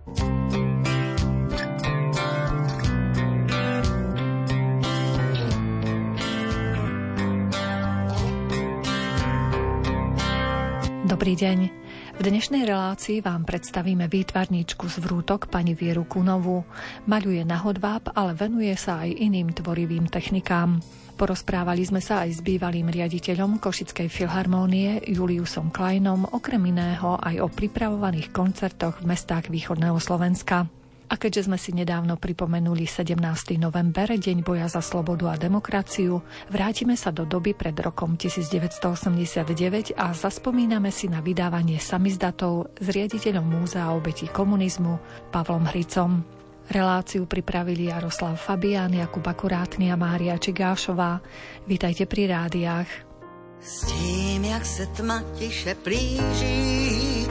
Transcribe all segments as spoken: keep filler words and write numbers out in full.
Dobrý deň. V dnešnej relácii vám predstavíme výtvarníčku z Vrútok pani Vieru Kunovú. Maľuje na hodváb, ale venuje sa aj iným tvorivým technikám. Porozprávali sme sa aj s bývalým riaditeľom Košickej filharmónie Juliusom Kleinom, okrem iného aj o pripravovaných koncertoch v mestách Východného Slovenska. A keďže sme si nedávno pripomenuli sedemnásteho november, deň boja za slobodu a demokraciu, vrátime sa do doby pred rokom devätnásťstoosemdesiatdeväť a zaspomíname si na vydávanie samizdatov s riaditeľom Múzea obetí komunizmu Pavlom Hricom. Reláciu pripravili Jaroslav Fabián, Jakub Akurátny a Mária Čigášová. Vítajte pri rádiách. S tím, jak se tma tiše plíží,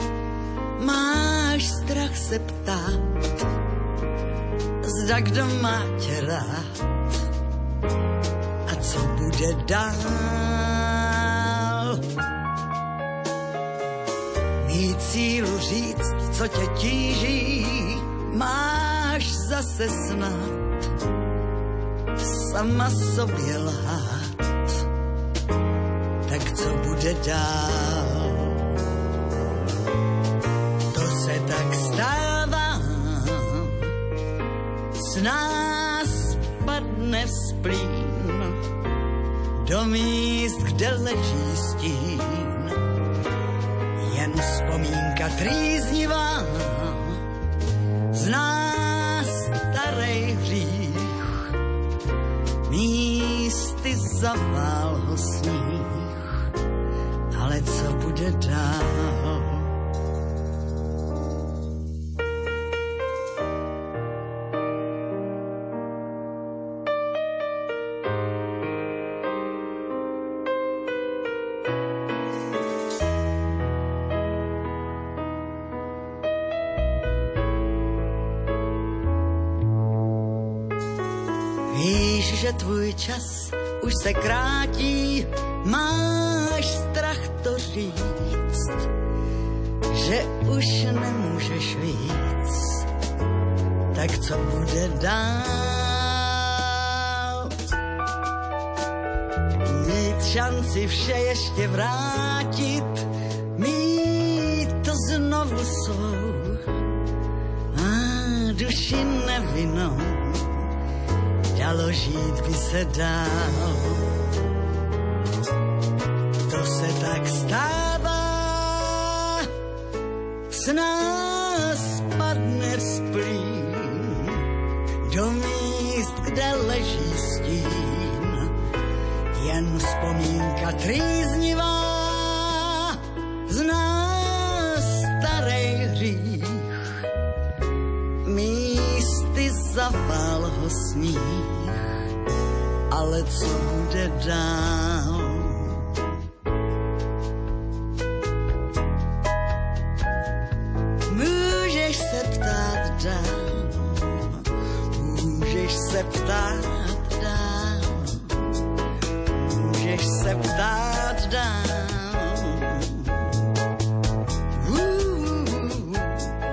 máš strach se ptát, zda kdo má tě rád a co bude dál. Mít sílu říct, co tě tíží, máš zase snad sama sobě lhát, tak co bude dál. To se tak stává, z nás padne vzplín do míst, kde leží stín. Jen vzpomínka trýznivá z nás starej hřích, místy zavál ho sníh. Ale co bude dál? Tvůj čas už se krátí, máš strach to říct, že už nemůžeš víc, tak co bude dál? Mít šanci vše ještě vrátit, mít to znovu svou a duši nevinnou, dalo žít by se dál. To se tak stává, z nás padne vzplín do míst, kde leží stín. Jen vzpomínka trýznivá z nás starej hřích, místy zavál ho sníh. Ale co bude dál? Můžeš se ptát dál, můžeš se ptát dál, můžeš se ptát dál.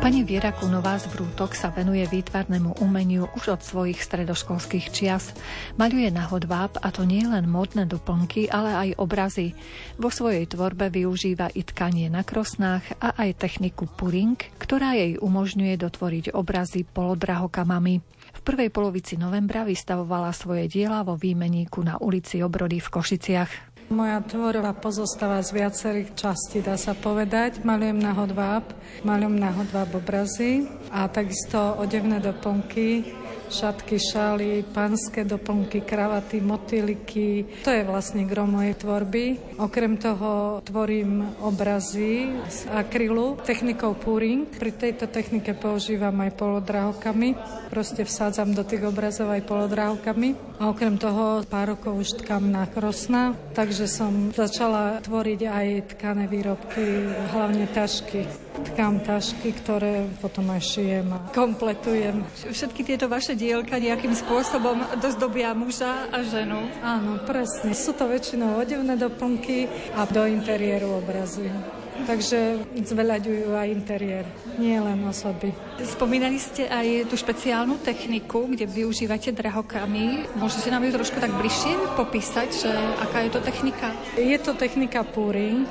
Pani Viera Kunová z Vrútok sa venuje výtvarnému umeniu už od svojich stredoškolských čias. Maľuje na hodváb, a to nie len módne doplnky, ale aj obrazy. Vo svojej tvorbe využíva i tkanie na krosnách a aj techniku puring, ktorá jej umožňuje dotvoriť obrazy polodrahokamami. V prvej polovici novembra vystavovala svoje diela vo výmeníku na ulici Obrody v Košiciach. Moja tvorba pozostáva z viacerých častí, dá sa povedať. Maľujem na hodváb, maľujem na hodváb obrazy a takisto odevné doplnky, šatky, šály, pánske doplnky, kravaty, motýliky. To je vlastne gro mojej tvorby. Okrem toho tvorím obrazy z akrylu technikou pouring. Pri tejto technike používam aj polodrahokami. Proste vsádzam do tých obrazov aj polodrahokami. A okrem toho pár rokov už tkám na krosná, takže som začala tvoriť aj tkané výrobky, hlavne tašky. Tkám tašky, ktoré potom aj šijem a kompletujem. Všetky tieto vaše dielka nejakým spôsobom dozdobia muža a ženu. Áno, presne. Sú to väčšinou odevné doplnky a do interiéru obrazujem. takže zveľaďujú aj interiér, nie len osoby. Spomínali ste aj tú špeciálnu techniku, kde využívate drahokamy. Môžete nám ju trošku tak bližšie popísať, že aká je to technika? Je to technika pouring,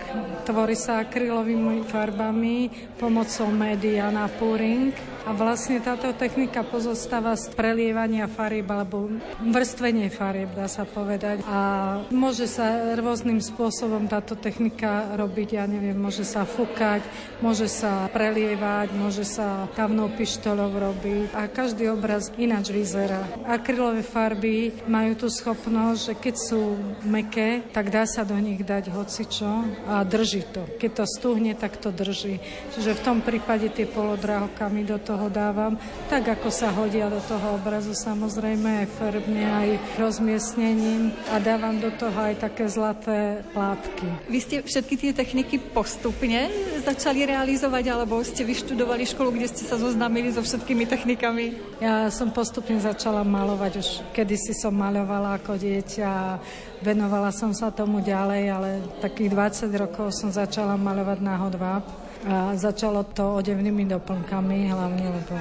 tvorí sa akrylovými farbami pomocou média na pouring. A vlastne táto technika pozostáva z prelievania farieb alebo vrstvenie farieb, dá sa povedať. A môže sa rôznym spôsobom táto technika robiť, ja neviem, môže sa fúkať, môže sa prelievať, môže sa kavnou pištoľou robiť a každý obraz ináč vyzerá. Akrylové farby majú tú schopnosť, že keď sú mäkké, tak dá sa do nich dať hocičo a drží to. Keď to stuhne, tak to drží. Čiže v tom prípade tie polodrahokamy do toho ho dávam, tak ako sa hodia do toho obrazu, samozrejme aj farbne, aj rozmiestnením, a dávam do toho aj také zlaté látky. Vy ste všetky tie techniky postupne začali realizovať, alebo ste vyštudovali školu, kde ste sa zoznámili so všetkými technikami? Ja som postupne začala maľovať, už kedysi som maľovala ako dieťa, venovala som sa tomu ďalej, ale takých dvadsať rokov som začala maľovať na hodváb. A začalo to odevnými doplnkami, hlavne, lebo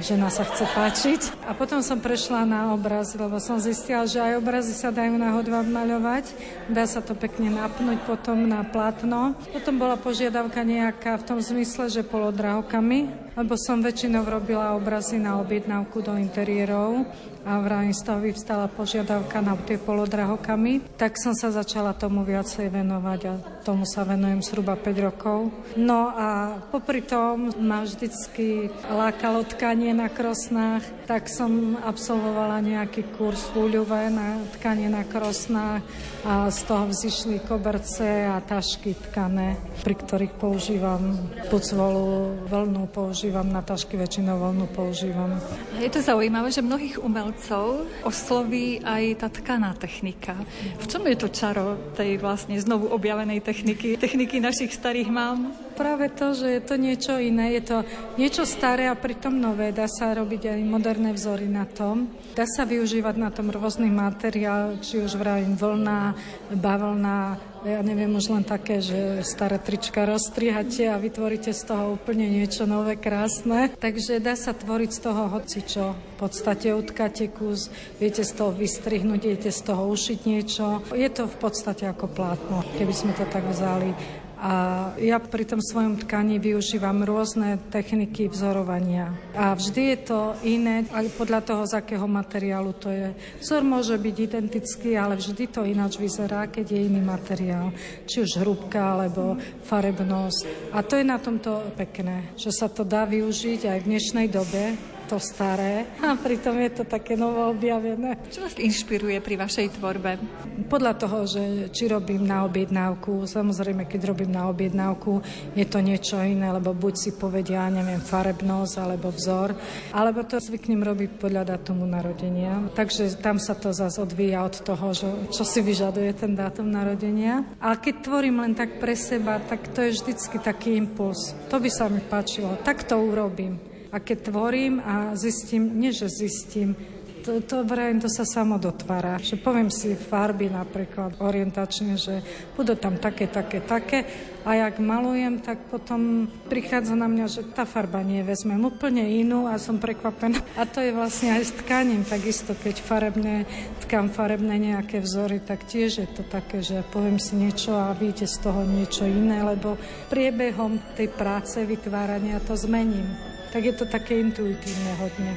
žena sa chce páčiť. A potom som prešla na obraz, lebo som zistila, že aj obrazy sa dajú na hodváb maľovať. Dá sa to pekne napnúť potom na plátno. Potom bola požiadavka nejaká v tom zmysle, že polodrahokami, lebo som väčšinou robila obrazy na objednávku do interiérov a vrajím z toho vyvstala požiadavka na tie polodrahokami. Tak som sa začala tomu viacej venovať a tomu sa venujem zhruba päť rokov. No a a popri tom ma vždycky lákalo tkanie na krosnách, tak som absolvovala nejaký kurz v Úľuve na tkanie na krosnách a z toho vzýšli koberce a tašky tkané, pri ktorých používam pucvolu, vlnu používam, na tašky väčšinou vlnu používam. Je to zaujímavé, že mnohých umelcov osloví aj tá tkaná technika. V čom je to čaro tej vlastne znovu objavenej techniky, techniky našich starých mám? Práve to, že je to niečo iné, je to niečo staré a pritom nové. Dá sa robiť aj moderné vzory na tom. Dá sa využívať na tom rôzny materiál, či už vravím vlna, bavlna, ja neviem, už len také, že staré trička rozstrihate a vytvoríte z toho úplne niečo nové, krásne. Takže dá sa tvoriť z toho hocičo. V podstate utkáte kus, viete z toho vystrihnúť, viete z toho ušiť niečo. Je to v podstate ako plátno, keby sme to tak vzali. A ja pri tom svojom tkaní využívam rôzne techniky vzorovania. A vždy je to iné, ale podľa toho, z akého materiálu to je. Vzor môže byť identický, ale vždy to ináč vyzerá, keď je iný materiál. Či už hrúbka, alebo farebnosť. A to je na tomto pekné, že sa to dá využiť aj v dnešnej dobe, to staré, a pritom je to také novo objavené. Čo vás inšpiruje pri vašej tvorbe? Podľa toho, že či robím na objednávku, samozrejme, keď robím na objednávku, je to niečo iné, lebo buď si povedia, neviem, farebnosť, alebo vzor, alebo to zvyknem robiť podľa dátumu narodenia. Takže tam sa to zase odvíja od toho, že čo si vyžaduje ten dátum narodenia. A keď tvorím len tak pre seba, tak to je vždycky taký impuls. To by sa mi páčilo, tak to urobím. A keď tvorím a zistím, nie že zistím, to, to, to sa samo dotvára. Že poviem si farby napríklad orientačne, že budú tam také, také, také. A jak malujem, tak potom prichádza na mňa, že tá farba nie, vezmem úplne inú a som prekvapená. A to je vlastne aj s tkaním. Takisto, keď farebné, tkám farebné nejaké vzory, tak tiež je to také, že poviem si niečo a vyjde z toho niečo iné, lebo priebehom tej práce vytvárania to zmením. Tak je to také intuitívne hodne.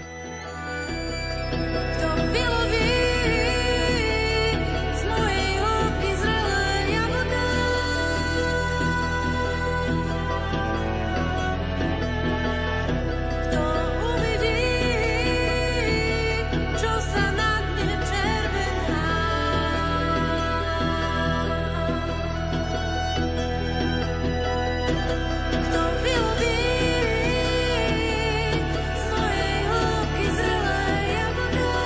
Kto vyloví z mojej lúky zrelé jablká? Kto uvidí, čo sa na dne červená? Kto vyloví z mojej lúky zrelé jablká?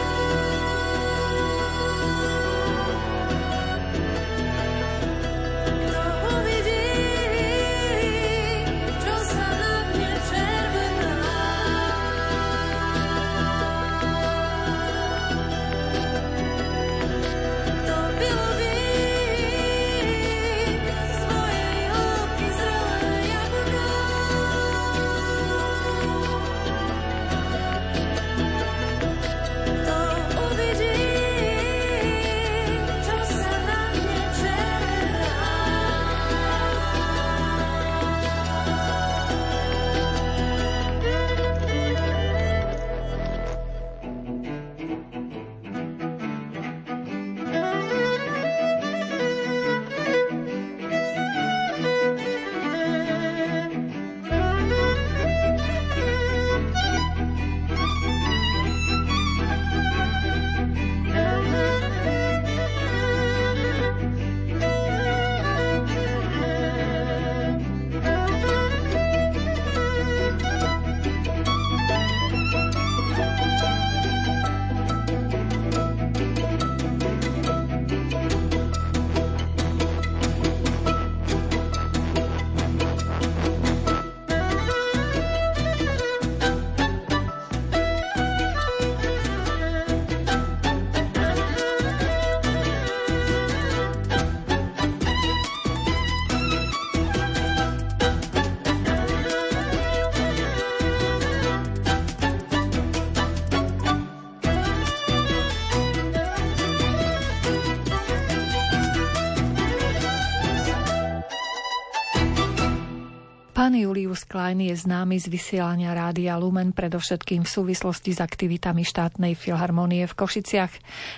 Pán Julius Klein je známy z vysielania Rádia Lumen predovšetkým v súvislosti s aktivitami štátnej filharmonie v Košiciach.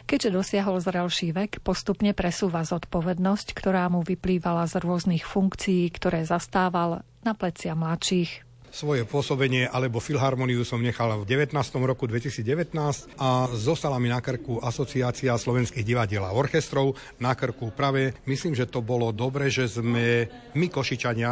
Keďže dosiahol zrelší vek, postupne presúva zodpovednosť, ktorá mu vyplývala z rôznych funkcií, ktoré zastával, na plecia mladších. Svoje pôsobenie alebo filharmoniu som nechal v devätnástom roku dvetisícdevätnásť a zostala mi na krku Asociácia slovenských divadiel a orchestrov, na krku práve. Myslím, že to bolo dobre, že sme my Košičania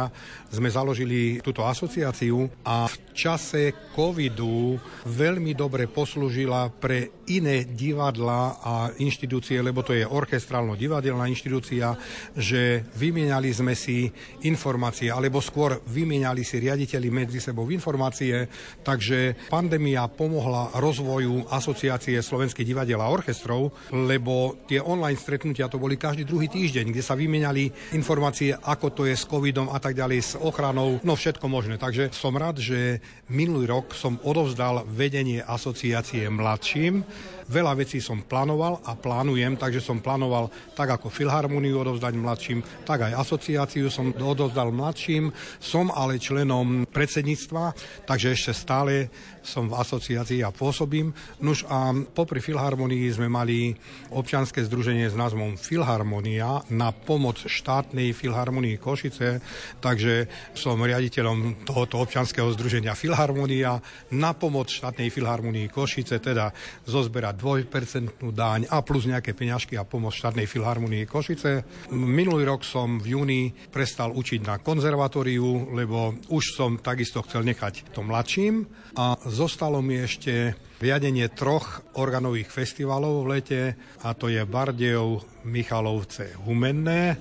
sme založili túto asociáciu a v čase covidu veľmi dobre poslúžila pre iné divadlá a inštitúcie, lebo to je orchestrálno-divadelná inštitúcia, že vymieniali sme si informácie, alebo skôr vymieniali si riaditeľi medzi sebou informácie, takže pandémia pomohla rozvoju Asociácie slovenských divadiel a orchestrov, lebo tie online stretnutia to boli každý druhý týždeň, kde sa vymieniali informácie, ako to je s covidom a tak ďalej, s ochranou, no všetko možné. Takže som rád, že minulý rok som odovzdal vedenie asociácie mladším. Veľa vecí som plánoval a plánujem, takže som plánoval tak, ako filharmoniu odovzdať mladším, tak aj asociáciu som odovzdal mladším. Som ale členom predsedníctva, takže ešte stále som v asociácii a pôsobím. Nuž a popri filharmonii sme mali občianske združenie s názvom Filharmonia na pomoc štátnej filharmonii Košice, takže som riaditeľom tohoto občianskeho združenia Filharmonia na pomoc štátnej filharmonii Košice, teda zozberať dvojpercentnú daň a plus nejaké peňažky a pomoc štátnej filharmonii Košice. Minulý rok som v júni prestal učiť na konzervatóriu, lebo už som takisto chcel nechať to mladším a zostalo mi ešte riadenie troch organových festivalov v lete, a to je Bardejov, Michalovce, Humenné.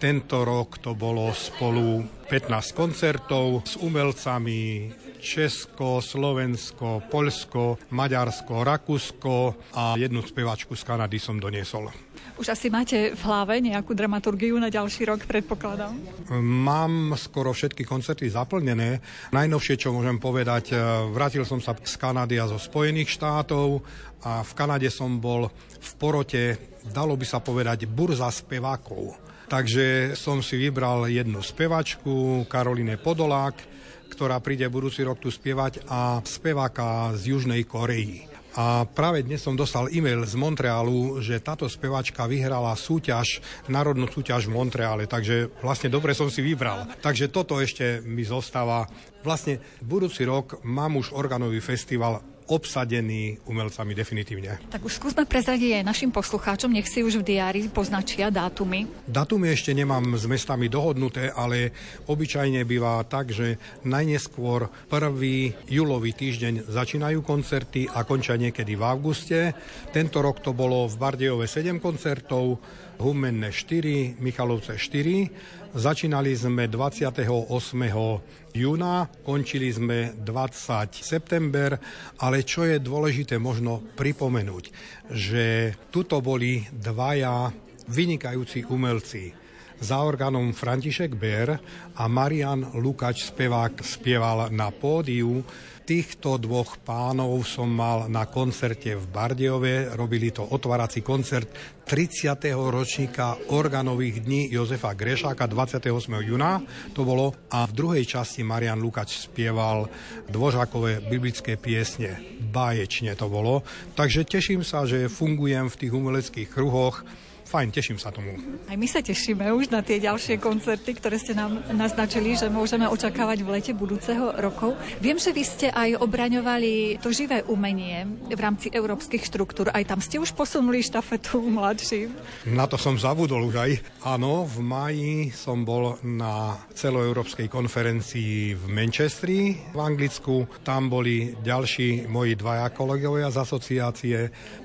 Tento rok to bolo spolu pätnásť koncertov s umelcami Česko, Slovensko, Poľsko, Maďarsko, Rakúsko a jednu spevačku z Kanady som doniesol. Už asi máte v hlave nejakú dramaturgiu na ďalší rok, predpokladám? Mám skoro všetky koncerty zaplnené. Najnovšie, čo môžem povedať, vrátil som sa z Kanady a zo Spojených štátov a v Kanade som bol v porote, dalo by sa povedať, burza spevákov. Takže som si vybral jednu spevačku, Karoline Podolák, ktorá príde budúci rok tu spievať, a speváka z Južnej Korei. A práve dnes som dostal e-mail z Montrealu, že táto spevačka vyhrala súťaž, národnú súťaž v Montreale, takže vlastne dobre som si vybral. Takže toto ešte mi zostáva. Vlastne budúci rok mám už organový festival obsadený umelcami definitívne. Tak už skúsme prezradiť aj našim poslucháčom, nech si už v diári poznačia dátumy. Dátumy ešte nemám s mestami dohodnuté, ale obyčajne býva tak, že najneskôr prvý júlový týždeň začínajú koncerty a končia niekedy v auguste. Tento rok to bolo v Bardejove sedem koncertov, Humenné štyri, Michalovce štyri. Začínali sme dvadsiateho ôsmeho júna, končili sme dvadsiateho septembra, ale čo je dôležité možno pripomenúť, že tuto boli dvaja vynikajúci umelci. Za orgánom František Ber a Marian Lukáč, spevák, spieval na pódiu. Týchto dvoch pánov som mal na koncerte v Bardejove, robili to otvárací koncert tridsiateho ročníka organových dní Jozefa Grešáka dvadsiateho ôsmeho júna to bolo, a v druhej časti Marian Lukáč spieval dvořákové biblické piesne. Báječne to bolo, takže teším sa, že fungujem v tých umeleckých kruhoch. Fajn, teším sa tomu. Aj my sa tešíme už na tie ďalšie koncerty, ktoré ste nám naznačili, že môžeme očakávať v lete budúceho roku. Viem, že vy ste aj obraňovali to živé umenie v rámci európskych štruktúr. Aj tam ste už posunuli štafetu mladším. Na to som zabudol už aj. Áno, v máji som bol na celoeurópskej konferencii v Manchestri v Anglicku. Tam boli ďalší moji dvaja kolegovia z asociácie.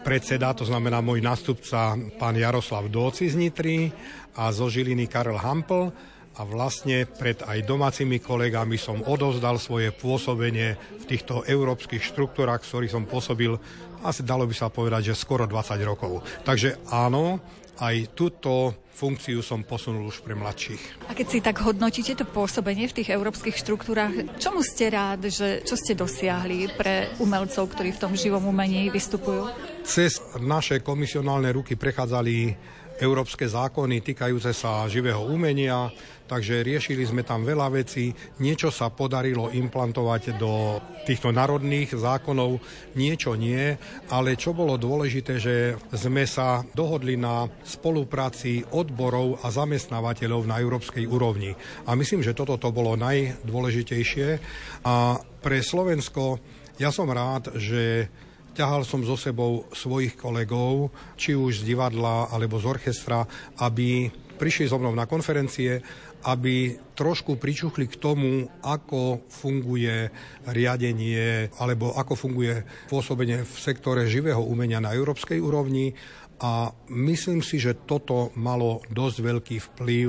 Predseda, to znamená môj nástupca, pán Jaroslav Fabián z Nitry, a zo Žiliny Karl Hampel, a vlastne pred aj domácimi kolegami som odovzdal svoje pôsobenie v týchto európskych štruktúrach, ktorých som pôsobil asi, dalo by sa povedať, že skoro dvadsať rokov. Takže áno, aj túto funkciu som posunul už pre mladších. A keď si tak hodnotíte to pôsobenie v tých európskych štruktúrach, čomu ste rád, že čo ste dosiahli pre umelcov, ktorí v tom živom umení vystupujú? Cez naše komisionálne ruky prechádzali európske zákony týkajúce sa živého umenia, takže riešili sme tam veľa vecí. Niečo sa podarilo implantovať do týchto národných zákonov, niečo nie, ale čo bolo dôležité, že sme sa dohodli na spolupráci odborov a zamestnávateľov na európskej úrovni. A myslím, že toto to bolo najdôležitejšie. A pre Slovensko ja som rád, že ťahal som so sebou svojich kolegov, či už z divadla alebo z orchestra, aby prišli so mnou na konferencie, aby trošku pričuchli k tomu, ako funguje riadenie alebo ako funguje pôsobenie v sektore živého umenia na európskej úrovni. A myslím si, že toto malo dosť veľký vplyv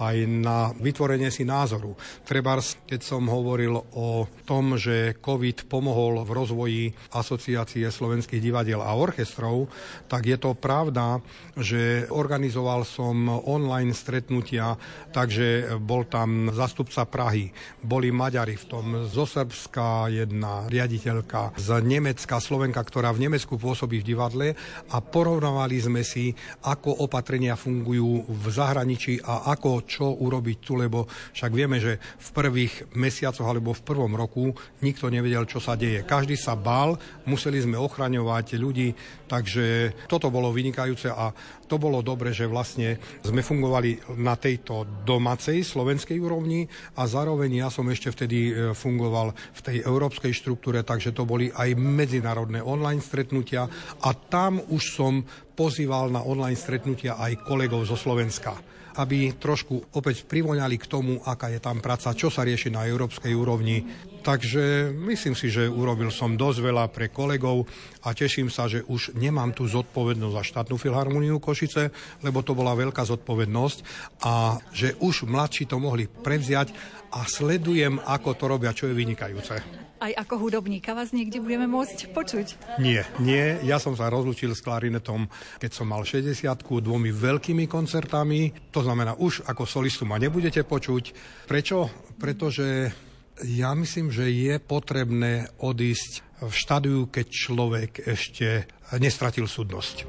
aj na vytvorenie si názoru. Trebárs, keď som hovoril o tom, že COVID pomohol v rozvoji Asociácie slovenských divadiel a orchestrov, tak je to pravda, že organizoval som online stretnutia, takže bol tam zastupca Prahy, boli Maďari v tom, zo Srbska jedna riaditeľka, z Nemecka, Slovenka, ktorá v Nemecku pôsobí v divadle, a porovnávali sme si, ako opatrenia fungujú v zahraničí a ako čo urobiť tu, lebo však vieme, že v prvých mesiacoch alebo v prvom roku nikto nevedel, čo sa deje. Každý sa bál, museli sme ochraňovať ľudí, takže toto bolo vynikajúce a to bolo dobre, že vlastne sme fungovali na tejto domácej slovenskej úrovni a zároveň ja som ešte vtedy fungoval v tej európskej štruktúre, takže to boli aj medzinárodné online stretnutia a tam už som pozýval na online stretnutia aj kolegov zo Slovenska, aby trošku opäť privoňali k tomu, aká je tam práca, čo sa rieši na európskej úrovni. Takže myslím si, že urobil som dosť veľa pre kolegov a teším sa, že už nemám tú zodpovednosť za štátnu filharmóniu Košice, lebo to bola veľká zodpovednosť a že už mladší to mohli prevziať a sledujem, ako to robia, čo je vynikajúce. Aj ako hudobníka vás niekde budeme môcť počuť? Nie, nie. Ja som sa rozlúčil s klarinetom, keď som mal šesťdesiatku, dvomi veľkými koncertami. To znamená, už ako solistu ma nebudete počuť. Prečo? Pretože ja myslím, že je potrebné odísť v štádiu, keď človek ešte nestratil súdnosť.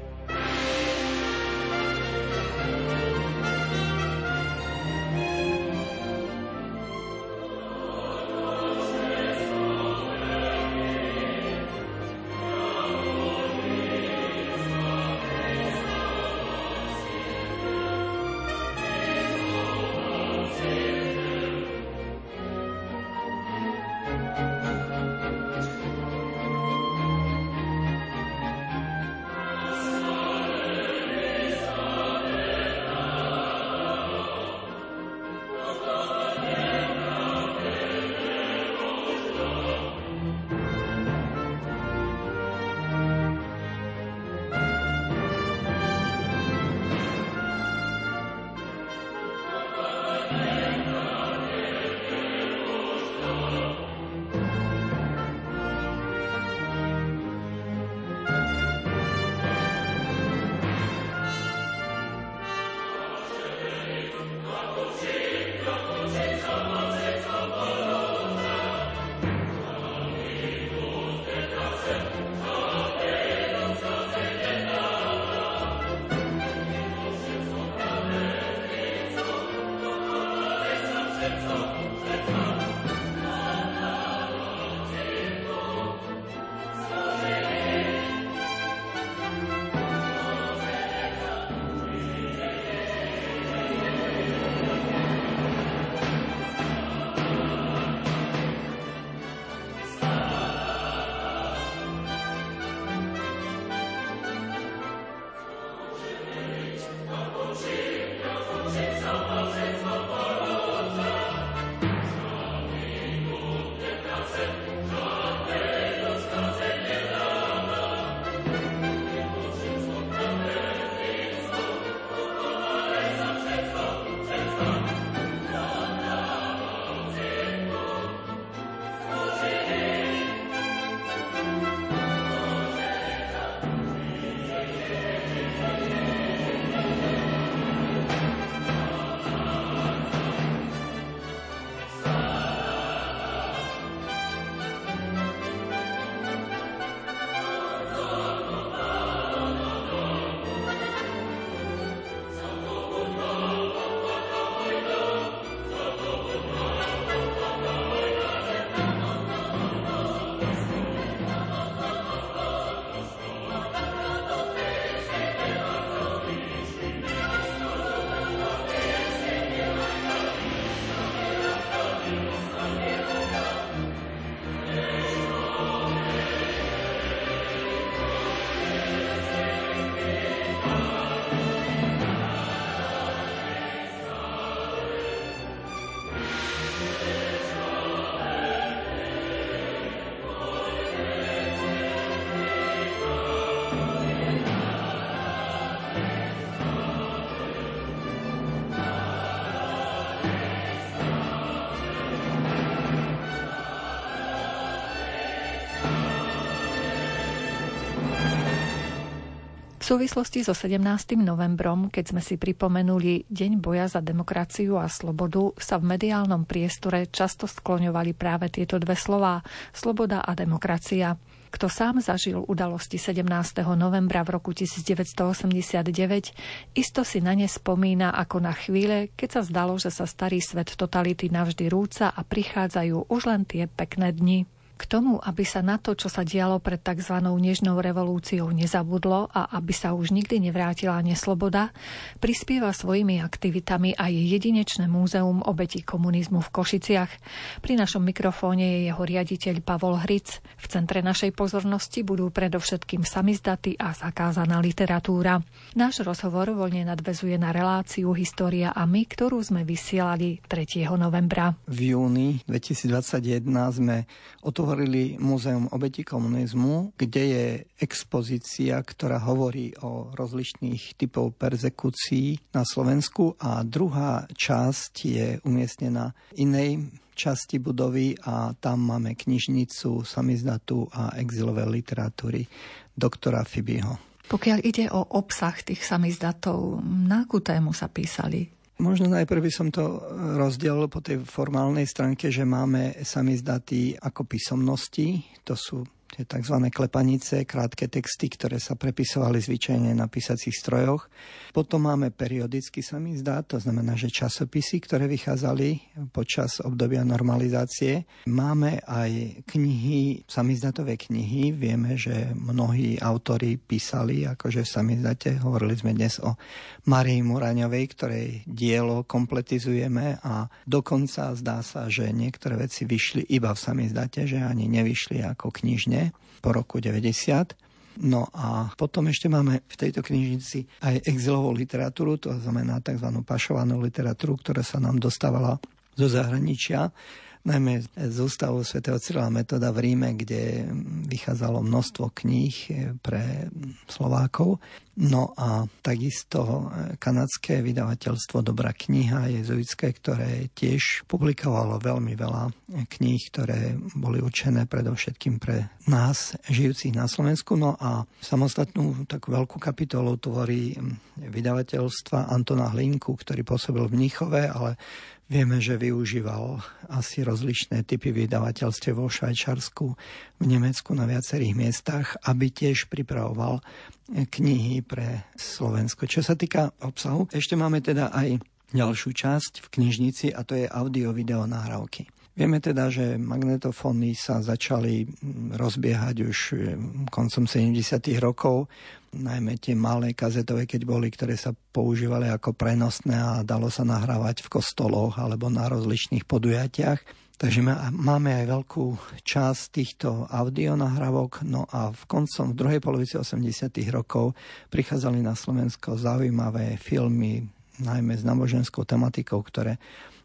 V súvislosti so sedemnástym novembrom, keď sme si pripomenuli Deň boja za demokraciu a slobodu, sa v mediálnom priestore často skloňovali práve tieto dve slová – sloboda a demokracia. Kto sám zažil udalosti sedemnásteho novembra v roku devätnásťstoosemdesiatdeväť, isto si na ne spomína ako na chvíle, keď sa zdalo, že sa starý svet totality navždy rúca a prichádzajú už len tie pekné dni. K tomu, aby sa na to, čo sa dialo pred tzv. Nežnou revolúciou, nezabudlo a aby sa už nikdy nevrátila nesloboda, prispieva svojimi aktivitami aj jedinečné Múzeum obetí komunizmu v Košiciach. Pri našom mikrofóne je jeho riaditeľ Pavol Hric. V centre našej pozornosti budú predovšetkým samizdaty a zakázaná literatúra. Náš rozhovor voľne nadväzuje na reláciu História a my, ktorú sme vysielali tretieho novembra. V júni dvetisícdvadsaťjeden sme otvorili Hovorili Múzeum obetí komunizmu, kde je expozícia, ktorá hovorí o rozličných typov perzekúcií na Slovensku, a druhá časť je umiestnená inej časti budovy a tam máme knižnicu, samizdatu a exilové literatúry doktora Fibiho. Pokiaľ ide o obsah tých samizdatov, na akú tému sa písali? Možno najprv by som to rozdelil po tej formálnej stránke, že máme samizdaty ako písomnosti. To sú tie tzv. Klepanice, krátke texty, ktoré sa prepisovali zvyčajne na písacích strojoch. Potom máme periodický samizdat, to znamená, že časopisy, ktoré vychádzali počas obdobia normalizácie. Máme aj knihy, samizdatové knihy. Vieme, že mnohí autori písali akože v samizdate. Hovorili sme dnes o Márii Muráňovej, ktorej dielo kompletizujeme, a dokonca zdá sa, že niektoré veci vyšli iba v samizdate, že ani nevyšli ako knižne po roku deväťdesiat. No a potom ešte máme v tejto knižnici aj exilovú literatúru, to znamená tzv. Pašovanú literatúru, ktorá sa nám dostávala zo zahraničia, najmä z Ústavu svätého Cyrila a Metoda v Ríme, kde vychádzalo množstvo kníh pre Slovákov. No a takisto kanadské vydavateľstvo Dobrá kniha jezuitské, ktoré tiež publikovalo veľmi veľa kníh, ktoré boli určené predovšetkým pre nás, žijúcich na Slovensku. No a samostatnú takú veľkú kapitolu tvorí vydavateľstva Antona Hlinku, ktorý pôsobil v Mníchove, ale vieme, že využíval asi rozličné typy vydavateľstiev vo Švajčiarsku, v Nemecku, na viacerých miestach, aby tiež pripravoval knihy pre Slovensko. Čo sa týka obsahu, ešte máme teda aj ďalšiu časť v knižnici, a to je audio-video nahrávky. Vieme teda, že magnetofóny sa začali rozbiehať už koncom sedemdesiatych rokov, najmä tie malé kazetové, keď boli, ktoré sa používali ako prenosné a dalo sa nahrávať v kostoloch alebo na rozličných podujatiach. Takže máme aj veľkú časť týchto audionahrávok. No a v koncom, v druhej polovici osemdesiatych rokov prichádzali na Slovensko zaujímavé filmy, najmä s náboženskou tematikou, ktoré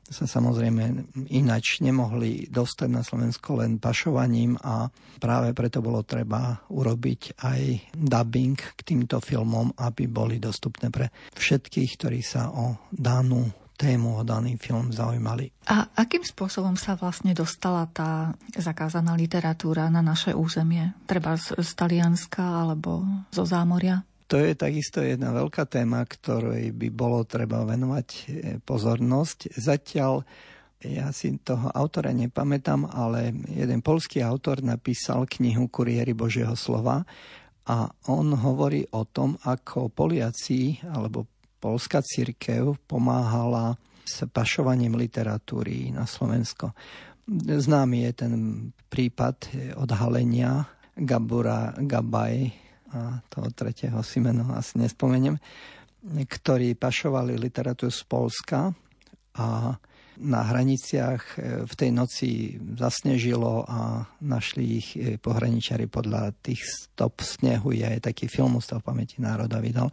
sa samozrejme inač nemohli dostať na Slovensko len pašovaním, a práve preto bolo treba urobiť aj dubbing k týmto filmom, aby boli dostupné pre všetkých, ktorí sa o danú tému, o daný film zaujímali. A akým spôsobom sa vlastne dostala tá zakázaná literatúra na naše územie? Treba z, z Talianska alebo zo Zámoria? To je takisto jedna veľká téma, ktorej by bolo treba venovať pozornosť. Zatiaľ ja si toho autora nepamätám, ale jeden poľský autor napísal knihu Kuriéri Božieho slova a on hovorí o tom, ako Poliaci alebo poľská cirkev pomáhala s pašovaním literatúry na Slovensko. Známy je ten prípad odhalenia Gabura Gabaj, a toho tretieho si meno asi nespomeniem, ktorí pašovali literatúru z Polska, a na hraniciach v tej noci zasnežilo a našli ich pohraničiari podľa tých stop snehu. Je aj taký film Ústav pamäti národa vydal.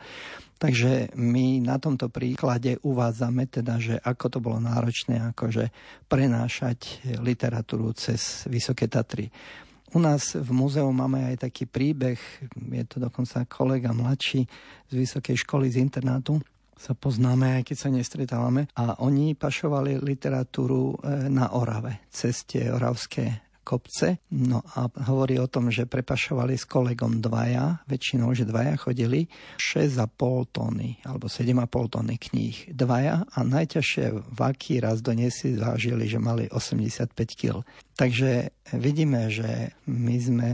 Takže my na tomto príklade uvádzame teda, že ako to bolo náročné akože prenášať literatúru cez Vysoké Tatry. U nás v múzeu máme aj taký príbeh, je to dokonca kolega mladší z vysokej školy, z internátu. Sa poznáme, aj keď sa nestretávame. A oni pašovali literatúru na Orave, cez tie oravské kopce. No a hovorí o tom, že prepašovali s kolegom dvaja, väčšinou, že dvaja chodili, šesť a pol tony alebo sedem a pol tony kníh. Dvaja a najťažšie váky raz doniesli, zvážili, že mali osemdesiatpäť kilogramov. Takže vidíme, že my sme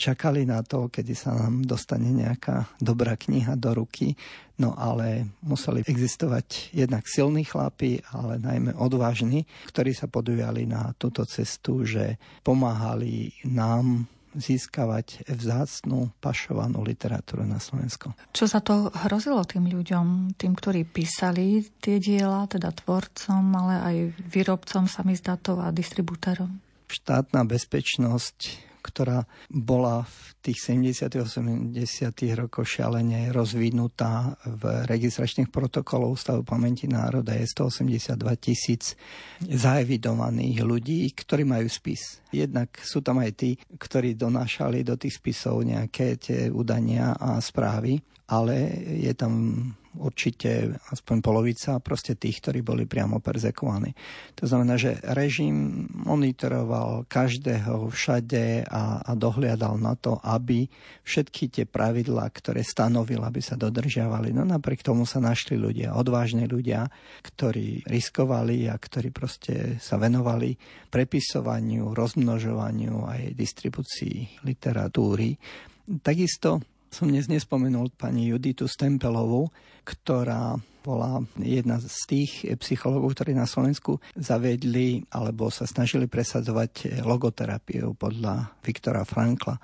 čakali na to, kedy sa nám dostane nejaká dobrá kniha do ruky, no ale museli existovať jednak silní chlapi, ale najmä odvážni, ktorí sa podujali na túto cestu, že pomáhali nám získavať vzácnu, pašovanú literatúru na Slovensku. Čo sa to hrozilo tým ľuďom, tým, ktorí písali tie diela, teda tvorcom, ale aj výrobcom samizdatov a distribútorom? Štátna bezpečnosť, ktorá bola v tých sedemdesiatych a osemdesiatych rokoch šialene rozvinutá v registračných protokoloch Ústavu pamäti národa, je stoosemdesiatdva tisíc zaevidovaných ľudí, ktorí majú spis. Jednak sú tam aj tí, ktorí donášali do tých spisov nejaké tie udania a správy, ale je tam určite aspoň polovica proste tých, ktorí boli priamo perzekovaní. To znamená, že režim monitoroval každého všade a, a dohliadal na to, aby všetky tie pravidlá, ktoré stanovil, aby sa dodržiavali. No napriek tomu sa našli ľudia, odvážni ľudia, ktorí riskovali a ktorí proste sa venovali prepisovaniu, rozmnožovaniu aj distribúcii literatúry. Takisto som dnes nespomenul pani Juditu Stempelovú, ktorá bola jedna z tých psychologov, ktorí na Slovensku zavedli alebo sa snažili presadzovať logoterapiu podľa Viktora Frankla.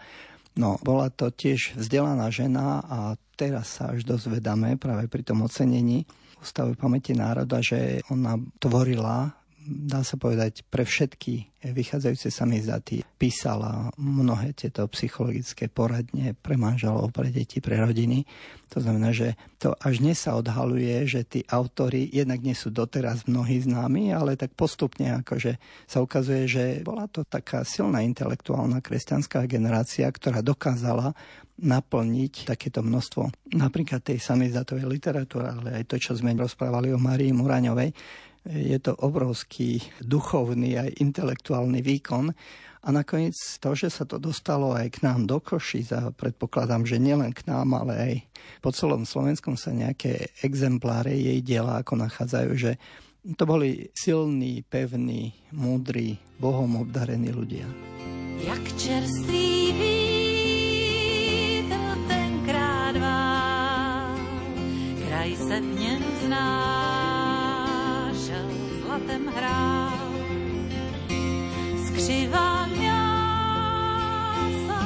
No, bola to tiež vzdelaná žena a teraz sa až dozvedame práve pri tom ocenení Ústavu pamäti národa, že ona tvorila, dá sa povedať, pre všetky vychádzajúce samizdaty. Písala mnohé tieto psychologické poradne pre manželov, pre deti, pre rodiny. To znamená, že to až dnes sa odhaluje, že tí autori jednak nie sú doteraz mnohí známi, ale tak postupne akože sa ukazuje, že bola to taká silná intelektuálna kresťanská generácia, ktorá dokázala naplniť takéto množstvo napríklad tej samizdatovej literatúry, ale aj to, čo sme rozprávali o Márii Muráňovej. Je to obrovský duchovný aj intelektuálny výkon. A nakoniec to, že sa to dostalo aj k nám do Košíc, a predpokladám, že nielen k nám, ale aj po celom Slovensku sa nejaké exempláre jej diela ako nachádzajú, že to boli silní, pevní, múdri, Bohom obdarení ľudia. Jak čerstvý vítr tenkrát vám, kraj se dnem zná. Zlatem hrál, skřivá kňáza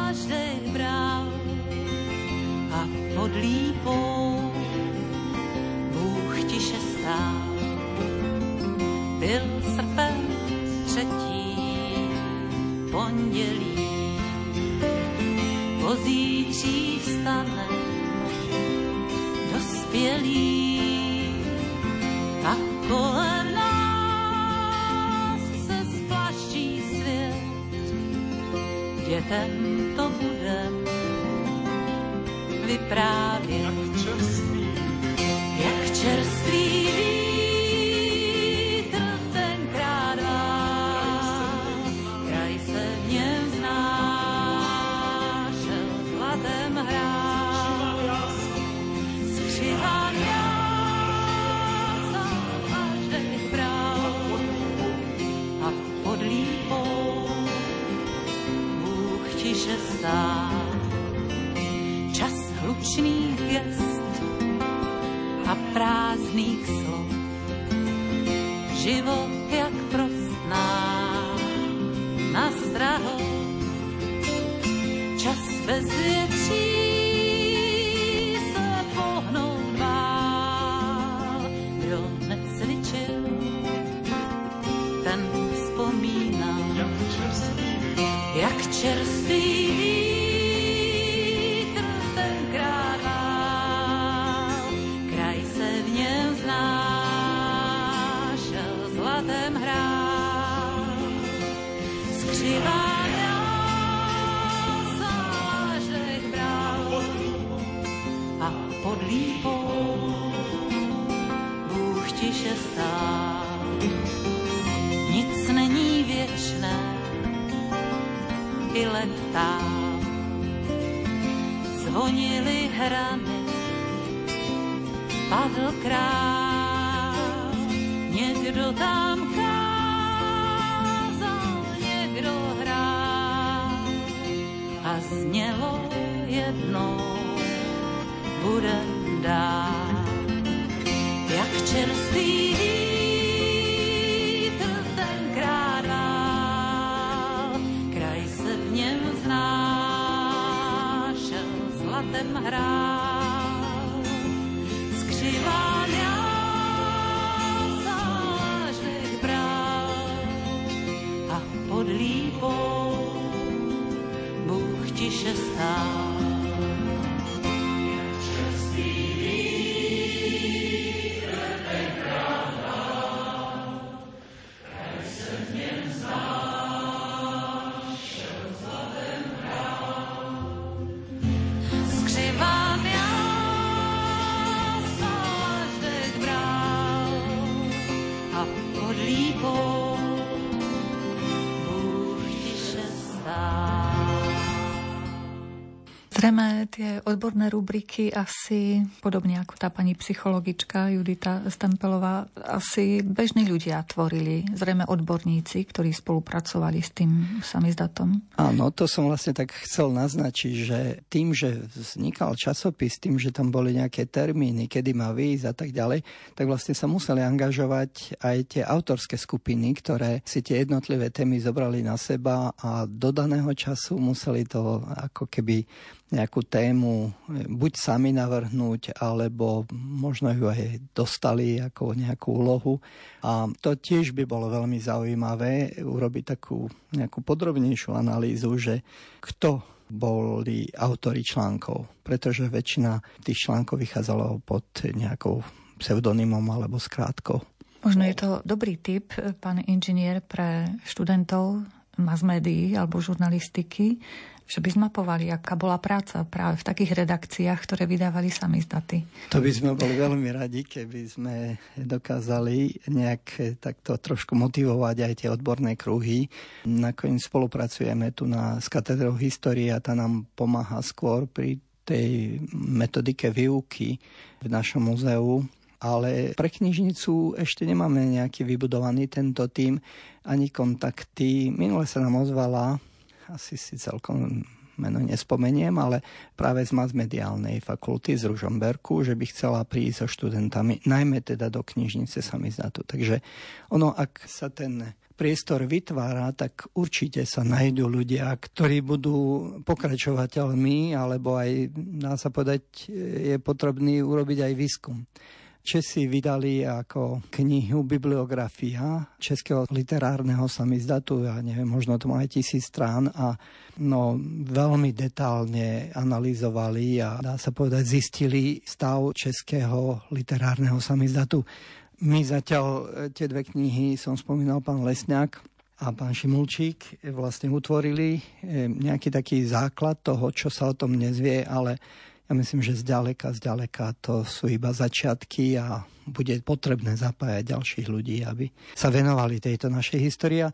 až dech bral a pod lípou Bůh tiše stál. Byl srpen třetí pondělí, pozítří vstane dospělý a kolem nás se splaští svět, dětem to budem vyprávět. Jak čerstvý, jak čerstvý vítr tenkrát vál, kraj se v něm znášel, zlatem hrál, skřival já. Čas hlučných gest a prázdných slov, život jak prostná na strahu, čas bez větší se pohnout vál, kdo necvičil, ten vzpomínal, jak čerstvý, jak čerstvý. Nic není věčné, tam zvonili hrany, padl král, někdo tam kázal, někdo hrál a znělo jednou, budem dál, jak čerstvý vítr tenkrát vál, kraj se v něm vznášel, zlatem hrál, skřiváň záždech bral a pod lípou Bůh tiše stál. Zrejme tie odborné rubriky asi, podobne ako tá pani psychologička Judita Stempelová, asi bežní ľudia tvorili, zrejme odborníci, ktorí spolupracovali s tým samizdatom. Áno, to som vlastne tak chcel naznačiť, že tým, že vznikal časopis, tým, že tam boli nejaké termíny, kedy má výjsť a tak ďalej, tak vlastne sa museli angažovať aj tie autorské skupiny, ktoré si tie jednotlivé témy zobrali na seba a do daného času museli to ako keby nejakú tému buď sami navrhnúť, alebo možno ju aj dostali ako nejakú úlohu. A to tiež by bolo veľmi zaujímavé urobiť takú nejakú podrobnejšiu analýzu, že kto boli autori článkov, pretože väčšina tých článkov vychádzalo pod nejakou pseudonymom alebo skrátkou. Možno je to dobrý tip, pán inžinier, pre študentov mass médií alebo žurnalistiky, že by zmapovali, aká bola práca práve v takých redakciách, ktoré vydávali samizdaty. To by sme boli veľmi radi, keby sme dokázali nejak takto trošku motivovať aj tie odborné kruhy. Nakoniec spolupracujeme tu na, s katedrou histórie a tá nám pomáha skôr pri tej metodike výuky v našom múzeu. Ale pre knižnicu ešte nemáme nejaký vybudovaný tento tím ani kontakty. Minule sa nám ozvala, asi si celkom meno nespomeniem, ale práve z masmediálnej fakulty z Ružomberku, že by chcela prísť so študentami, najmä teda do knižnice samizdatu. Takže ono, ak sa ten priestor vytvára, tak určite sa nájdú ľudia, ktorí budú pokračovateľmi, alebo aj, dá sa povedať, je potrebný urobiť aj výskum. Česi vydali ako knihu Bibliografia českého literárneho samizdatu, ja neviem, možno to má aj tisíc strán a no, veľmi detálne analyzovali a dá sa povedať zistili stav českého literárneho samizdatu. My zatiaľ tie dve knihy, som spomínal pán Lesňák a pán Šimulčík, vlastne utvorili nejaký taký základ toho, čo sa o tom nezvie, ale ja myslím, že zďaleka, zďaleka to sú iba začiatky a bude potrebné zapájať ďalších ľudí, aby sa venovali tejto našej histórii.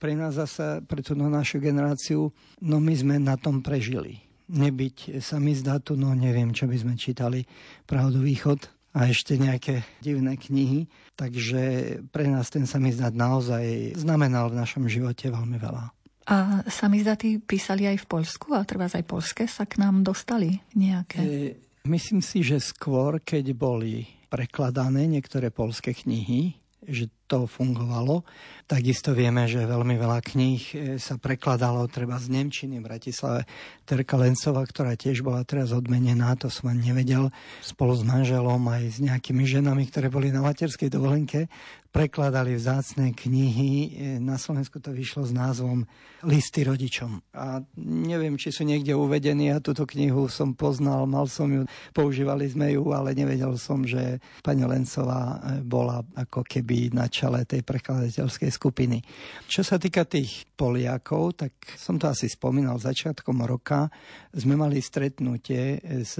Pre nás zase, pre tú našu generáciu, no my sme na tom prežili. Nebyť samizdatu, no neviem, čo by sme čítali, Pravdu Východ a ešte nejaké divné knihy. Takže pre nás ten samizdat naozaj znamenal v našom živote veľmi veľa. A samizdaty písali aj v Poľsku a treba aj poľské sa k nám dostali nejaké? E, myslím si, že skôr, keď boli prekladané niektoré poľské knihy, že to fungovalo. Takisto vieme, že veľmi veľa kníh sa prekladalo treba z nemčiny v Bratislave. Terka Lencová, ktorá tiež bola teraz odmenená, to som ani nevedel, spolu s manželom aj s nejakými ženami, ktoré boli na materskej dovolenke, prekladali vzácne knihy. Na Slovensku to vyšlo s názvom Listy rodičom. A neviem, či sú niekde uvedení. Ja túto knihu som poznal, mal som ju, používali sme ju, ale nevedel som, že pani Lencová bola ako keby na čele tej prekladateľskej skupiny. Čo sa týka tých Poliakov, tak som to asi spomínal, začiatkom roka sme mali stretnutie s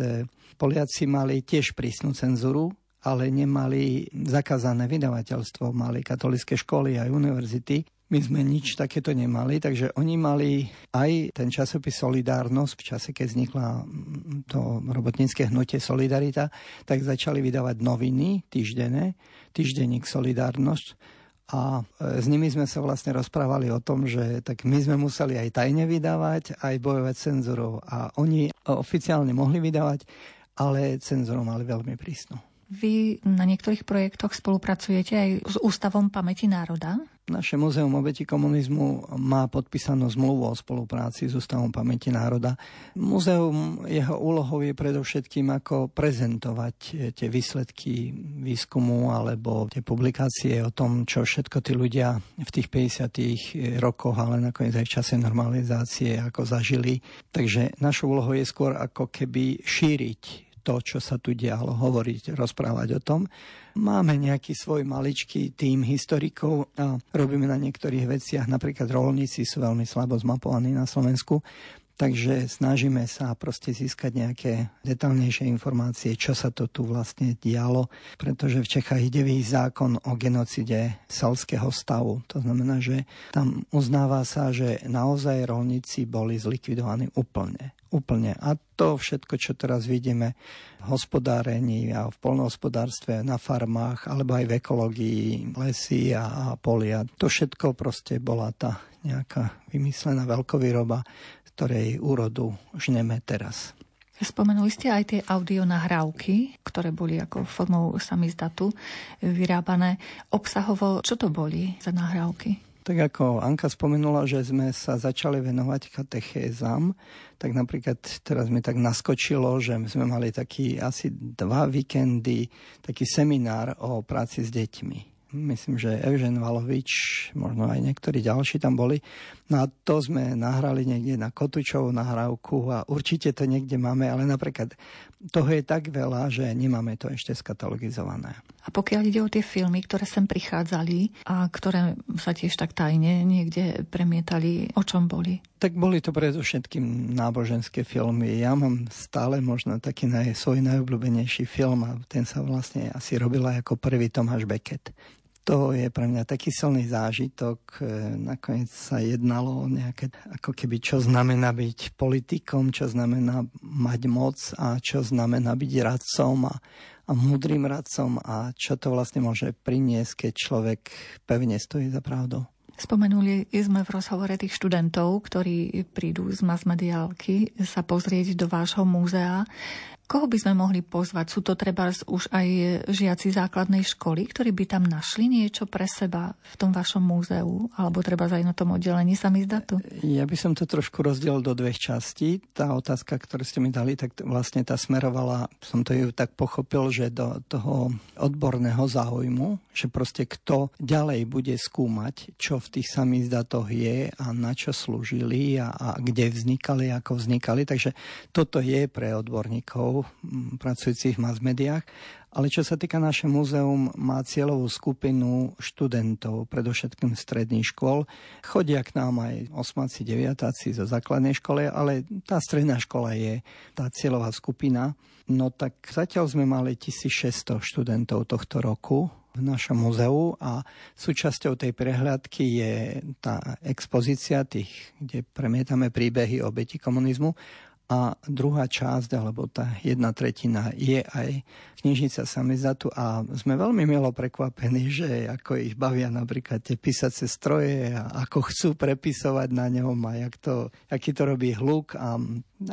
Poliaci, mali tiež prísnu cenzuru, ale nemali zakázané vydavateľstvo, mali katolické školy aj univerzity, My sme nič takéto nemali, takže oni mali aj ten časopis Solidarność, v čase, keď vznikla to robotnícke hnutie Solidarita, tak začali vydávať noviny týždenné, týždenník Solidarność. A s nimi sme sa vlastne rozprávali o tom, že tak my sme museli aj tajne vydávať, aj bojovať s cenzúrou. A oni oficiálne mohli vydávať, ale cenzúru mali veľmi prísnu. Vy na niektorých projektoch spolupracujete aj s Ústavom pamäti národa? Naše Múzeum obetí komunizmu má podpísanú zmluvu o spolupráci s Ústavom pamäti národa. Múzeum, jeho úlohou je predovšetkým ako prezentovať tie výsledky výskumu alebo tie publikácie o tom, čo všetko tí ľudia v tých päťdesiatych rokoch, ale nakoniec aj v čase normalizácie ako zažili. Takže našou úlohou je skôr ako keby šíriť to, čo sa tu dialo, hovoriť, rozprávať o tom. Máme nejaký svoj maličký tím historikov a robíme na niektorých veciach. Napríklad roľníci sú veľmi slabo zmapovaní na Slovensku, takže snažíme sa proste získať nejaké detaľnejšie informácie, čo sa to tu vlastne dialo, pretože v Čechách ide výjsť zákon o genocide salského stavu. To znamená, že tam uznáva sa, že naozaj roľníci boli zlikvidovaní úplne. Úplne. A to všetko, čo teraz vidíme v hospodárení a v poľnohospodárstve, na farmách, alebo aj v ekológii, lesy a, a polia. To všetko proste bola tá nejaká vymyslená veľkovýroba, ktorej úrodu žneme teraz. Spomenuli ste aj tie audionahrávky, ktoré boli ako formou samizdatu vyrábané. Obsahovo, čo to boli za nahrávky? Tak ako Anka spomenula, že sme sa začali venovať katechézam, tak napríklad teraz mi tak naskočilo, že sme mali taký asi dva víkendy, taký seminár o práci s deťmi. Myslím, že Evžen Valovič, možno aj niektorí ďalší tam boli. No a to sme nahrali niekde na Kotučovú nahrávku a určite to niekde máme, ale napríklad toho je tak veľa, že nemáme to ešte skatalogizované. A pokiaľ ide o tie filmy, ktoré sem prichádzali a ktoré sa tiež tak tajne niekde premietali, o čom boli? Tak boli to predovšetkým náboženské filmy. Ja mám stále možno taký naj, svoj najobľúbenejší film a ten sa vlastne asi robil aj ako prvý Tomáš Beckett. To je pre mňa taký silný zážitok. Nakoniec sa jednalo o nejaké, ako keby čo znamená byť politikom, čo znamená mať moc a čo znamená byť radcom a, a múdrym radcom a čo to vlastne môže priniesť, keď človek pevne stojí za pravdou. Spomenuli sme v rozhovore tých študentov, ktorí prídu z masmediálky sa pozrieť do vášho múzea. Koho by sme mohli pozvať? Sú to trebárs už aj žiaci základnej školy, ktorí by tam našli niečo pre seba v tom vašom múzeu? Alebo trebárs aj na tom oddelení samizdatu? Ja by som to trošku rozdelil do dvech častí. Tá otázka, ktorú ste mi dali, tak vlastne tá smerovala, som to ju tak pochopil, že do toho odborného záujmu, že proste kto ďalej bude skúmať, čo v v tých samizdatoch je a na čo slúžili a, a kde vznikali, ako vznikali. Takže toto je pre odborníkov m, pracujúcich v masmediách. Ale čo sa týka naše múzeum, má cieľovú skupinu študentov, predovšetkým stredných škôl. Chodia k nám aj osmáci, deviatáci zo základnej škole, ale tá stredná škola je tá cieľová skupina. No tak zatiaľ sme mali tisícšesťsto študentov tohto roku v našom múzeu a súčasťou tej prehľadky je tá expozícia tých, kde premietame príbehy obetí komunizmu a druhá časť, alebo tá jedna tretina je aj knižnica samizdatu a sme veľmi milo prekvapení, že ako ich bavia napríklad tie písace stroje a ako chcú prepisovať na ňom a jak to, aký to robí hluk a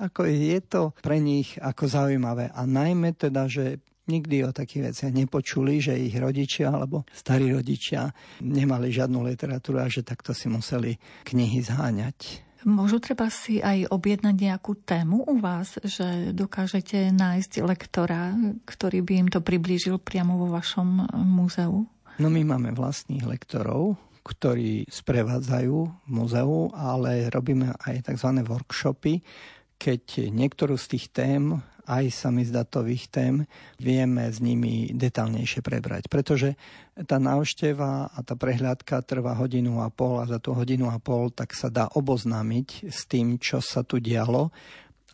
ako je to pre nich ako zaujímavé a najmä teda, že nikdy o takých veciach nepočuli, že ich rodičia alebo starí rodičia nemali žiadnu literatúru a že takto si museli knihy zháňať. Môžu treba si aj objednať nejakú tému u vás, že dokážete nájsť lektora, ktorý by im to priblížil priamo vo vašom múzeu? No my máme vlastných lektorov, ktorí sprevádzajú múzeu, ale robíme aj tzv. Workshopy, keď niektorú z tých tém, aj samizdatových tém, vieme s nimi detaľnejšie prebrať. Pretože tá návšteva a tá prehľadka trvá hodinu a pol a za tú hodinu a pol tak sa dá oboznámiť s tým, čo sa tu dialo,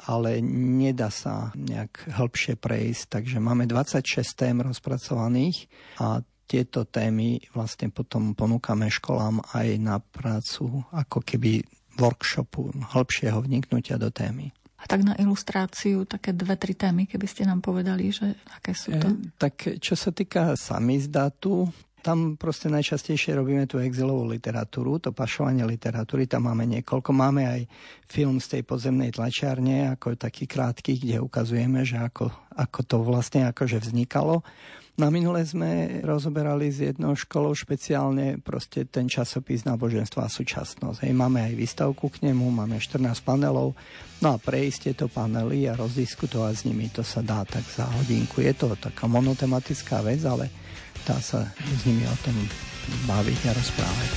ale nedá sa nejak hĺbšie prejsť. Takže máme dvadsaťšesť tém rozpracovaných a tieto témy vlastne potom ponúkame školám aj na prácu, ako keby workshopu, hĺbšieho vniknutia do témy. A tak na ilustráciu také dve, tri témy, keby ste nám povedali, že aké sú to? E, tak čo sa týka samizdatu, tam proste najčastejšie robíme tú exilovú literatúru, to pašovanie literatúry, tam máme niekoľko. Máme aj film z tej podzemnej tlačiarne, ako taký krátky, kde ukazujeme, že ako, ako to vlastne akože vznikalo. Na minule sme rozoberali s jednou školou špeciálne proste ten časopis Náboženstvo a súčasnosť. Hej, máme aj výstavku k nemu, máme štrnásť panelov, no a prejsť tieto panely a rozdiskutovať s nimi, to sa dá tak za hodinku. Je to taká monotematická vec, ale dá sa s nimi o tom baviť a rozprávať.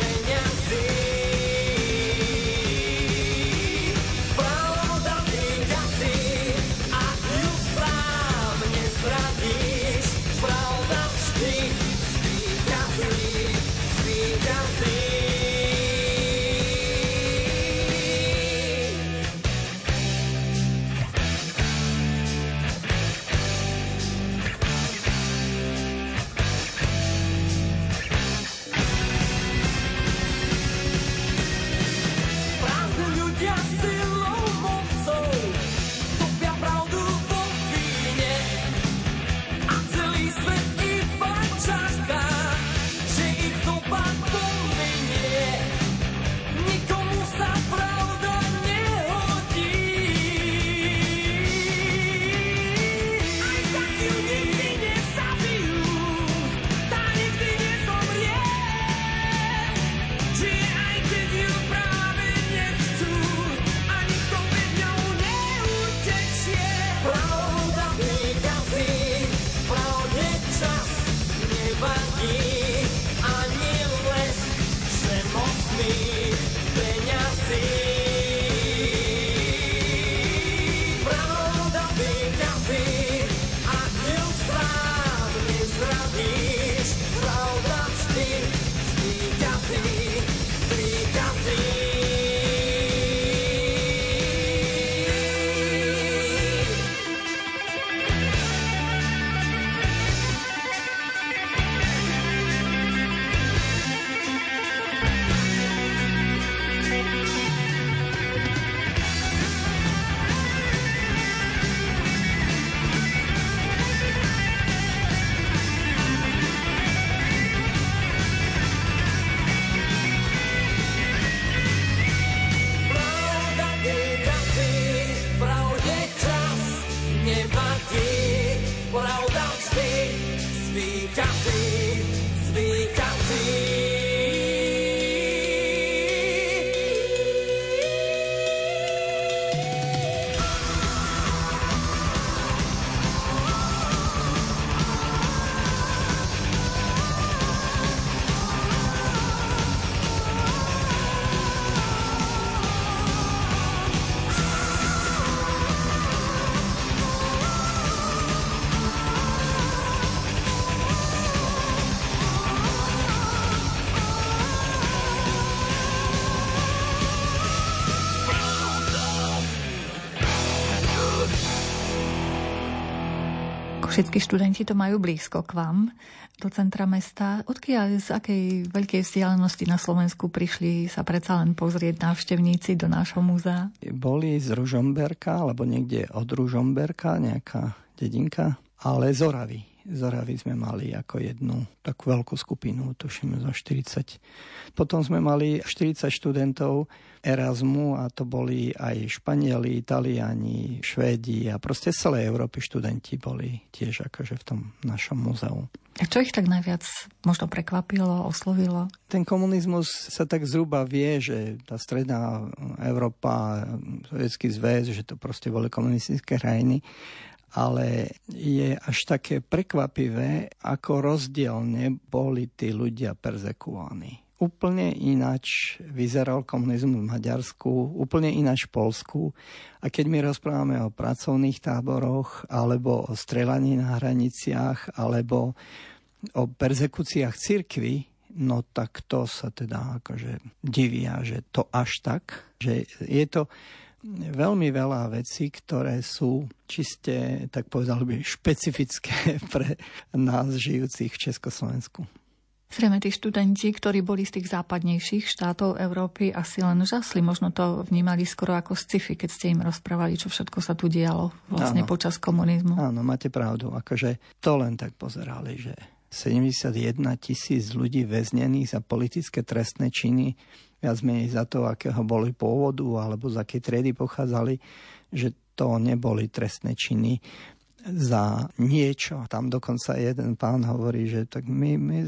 Baby. Košickí študenti to majú blízko k vám, do centra mesta. Odkiaľ, z akej veľkej vzdialenosti na Slovensku prišli sa predsa len pozrieť návštevníci do nášho múzea? Boli z Ružomberka, alebo niekde od Ružomberka, nejaká dedinka, ale z Oravy. Z Oravy sme mali ako jednu takú veľkú skupinu, tuším zo štyridsať. Potom sme mali štyridsať študentov Erasmu a to boli aj Španieli, Italiani, Švédi a proste z celej Európy študenti boli tiež akože v tom našom múzeu. A čo ich tak najviac možno prekvapilo, oslovilo? Ten komunizmus sa tak zhruba vie, že tá stredná Európa, Sovietský zväz, že to proste boli komunistické krajiny, ale je až také prekvapivé, ako rozdielne boli tí ľudia perzekvovaní. Úplne ináč vyzeral komunizmus v Maďarsku, úplne ináč v Poľsku. A keď my rozprávame o pracovných táboroch, alebo o strelaní na hraniciach, alebo o perzekúciách cirkvi, no tak to sa teda akože divia, že to až tak, že je to veľmi veľa vecí, ktoré sú čiste, tak povedal by, špecifické pre nás žijúcich v Československu. Zrejme tí študenti, ktorí boli z tých západnejších štátov Európy, asi len žasli. Možno to vnímali skoro ako sci-fi, keď ste im rozprávali, čo všetko sa tu dialo vlastne áno, počas komunizmu. Áno, máte pravdu. Akože to len tak pozerali, že sedemdesiatjeden tisíc ľudí väznených za politické trestné činy viac menej za to, akého boli pôvodu alebo z akej triedy pochádzali, že to neboli trestné činy za niečo. Tam dokonca jeden pán hovorí, že tak my, my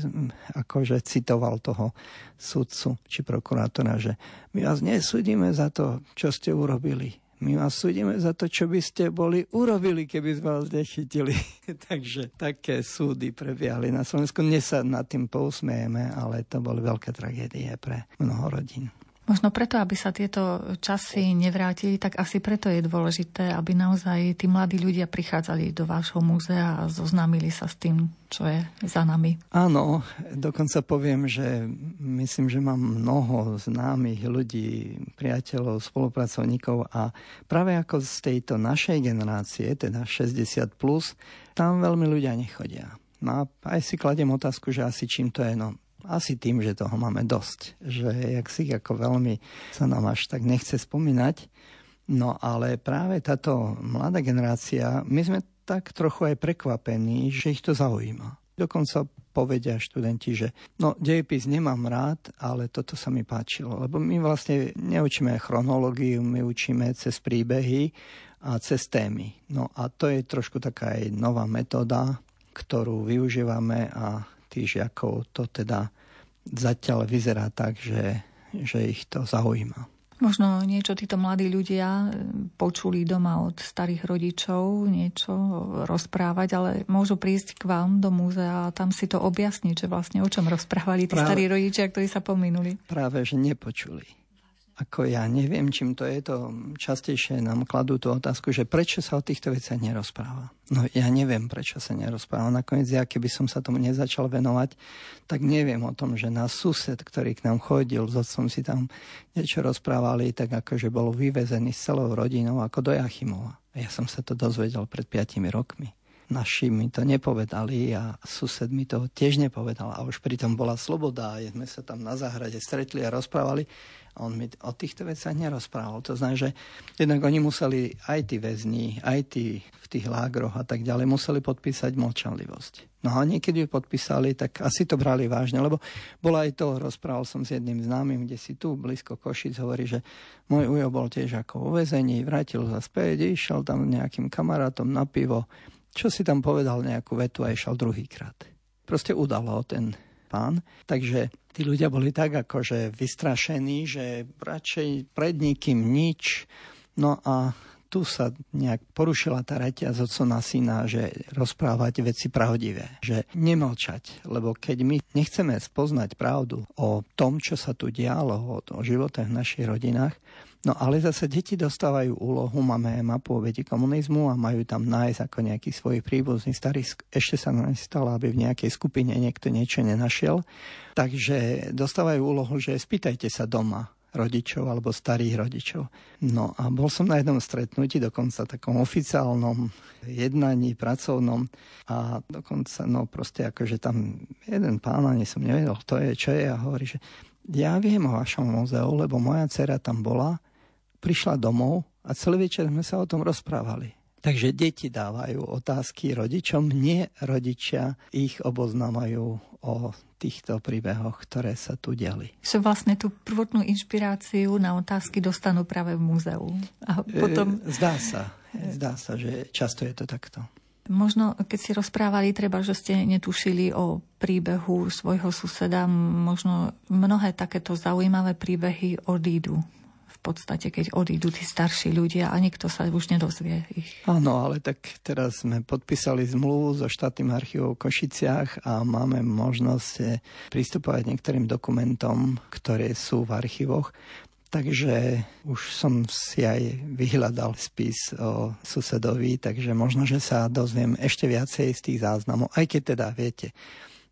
akože citoval toho sudcu či prokurátora, že my vás nesúdime za to, čo ste urobili. My vás súdime za to, čo by ste boli urobili, keby sme vás nechytili. Takže také súdy prebiehali na Slovensku. Dnes sa nad tým pousmejeme, ale to boli veľké tragédie pre mnoho rodín. Možno preto, aby sa tieto časy nevrátili, tak asi preto je dôležité, aby naozaj tí mladí ľudia prichádzali do vášho múzea a zoznámili sa s tým, čo je za nami. Áno, dokonca poviem, že myslím, že mám mnoho známych ľudí, priateľov, spolupracovníkov a práve ako z tejto našej generácie, teda šesťdesiat plus, tam veľmi ľudia nechodia. No a aj si kladiem otázku, že asi čím to je, no asi tým, že toho máme dosť, že jak si ako veľmi sa nám až tak nechce spomínať. No ale práve táto mladá generácia, my sme tak trochu aj prekvapení, že ich to zaujíma. Dokonca povedia študenti, že no dejepis nemám rád, ale toto sa mi páčilo. Lebo my vlastne neučíme chronológiu, my učíme cez príbehy a cez témy. No a to je trošku taká aj nová metóda, ktorú využívame a tých žiakov to teda zatiaľ vyzerá tak, že, že ich to zaujíma. Možno niečo títo mladí ľudia počuli doma od starých rodičov niečo rozprávať, ale môžu prísť k vám do múzea a tam si to objasniť, že vlastne o čom rozprávali tí práve, starí rodičia, ktorí sa pominuli. Práve, že nepočuli. Ako ja neviem, čím to je, to častejšie nám kladú tú otázku, že prečo sa o týchto veciach nerozpráva. No ja neviem, prečo sa nerozpráva. Nakoniec, ja keby som sa tomu nezačal venovať, tak neviem o tom, že náš sused, ktorý k nám chodil, s otcom si tam niečo rozprávali, tak akože bol vyvezený s celou rodinou ako do Jachimova. A ja som sa to dozvedel pred piatimi rokmi. Naši mi to nepovedali a sused mi to tiež nepovedal. A už pritom bola sloboda, sme sa tam na záhrade stretli a rozprávali. A on mi o týchto veciach nerozprával. To znamená, že jednak oni museli aj tí väzni, aj tí v tých lágroch a tak ďalej, museli podpísať mlčanlivosť. No a niekedy ju podpísali, tak asi to brali vážne, lebo bola aj to, rozprával som s jedným známym, kde si tu blízko Košic hovorí, že môj ujo bol tiež ako vo väzení, vrátil sa späť, išiel tam nejakým kamarátom na pivo, čo si tam povedal nejakú vetu a išiel druhýkrát. Proste udalo ten pán, takže tí ľudia boli tak akože vystrašení, že radšej pred nikým nič. No a tu sa nejak porušila tá reťaz od sona syna, že rozprávať veci pravdivé, že nemlčať, lebo keď my nechceme spoznať pravdu o tom, čo sa tu dialo, o životech v našich rodinách, no ale zase deti dostávajú úlohu, máme mapu obetí komunizmu a majú tam nájsť ako nejakých svojich príbuzných starých. Ešte sa nestalo, aby v nejakej skupine niekto niečo nenašiel. Takže dostávajú úlohu, že spýtajte sa doma rodičov alebo starých rodičov. No a bol som na jednom stretnutí, dokonca takom oficiálnom jednaní, pracovnom, a dokonca, no proste akože tam jeden pán, ani som nevedel, to je, čo je, a hovorí, že ja viem o vašom múzeu, lebo moja dcera tam bola, prišla domov a celý večer sme sa o tom rozprávali. Takže deti dávajú otázky rodičom, nie rodičia ich oboznamujú o týchto príbehoch, ktoré sa tu diali. Že vlastne tú prvotnú inšpiráciu na otázky dostanú práve v múzeu. A potom... Zdá sa, zdá sa, že často je to takto. Možno, keď si rozprávali, treba, že ste netušili o príbehu svojho suseda, možno mnohé takéto zaujímavé príbehy odídu. V podstate, keď odídu tí starší ľudia a nikto sa už nedozvie ich. Áno, ale tak teraz sme podpísali zmluvu so štátnym archívom v Košiciach a máme možnosť pristupovať niektorým dokumentom, ktoré sú v archívoch. Takže už som si aj vyhľadal spis o susedovi, takže možno, že sa dozviem ešte viacej z tých záznamov, aj keď teda viete.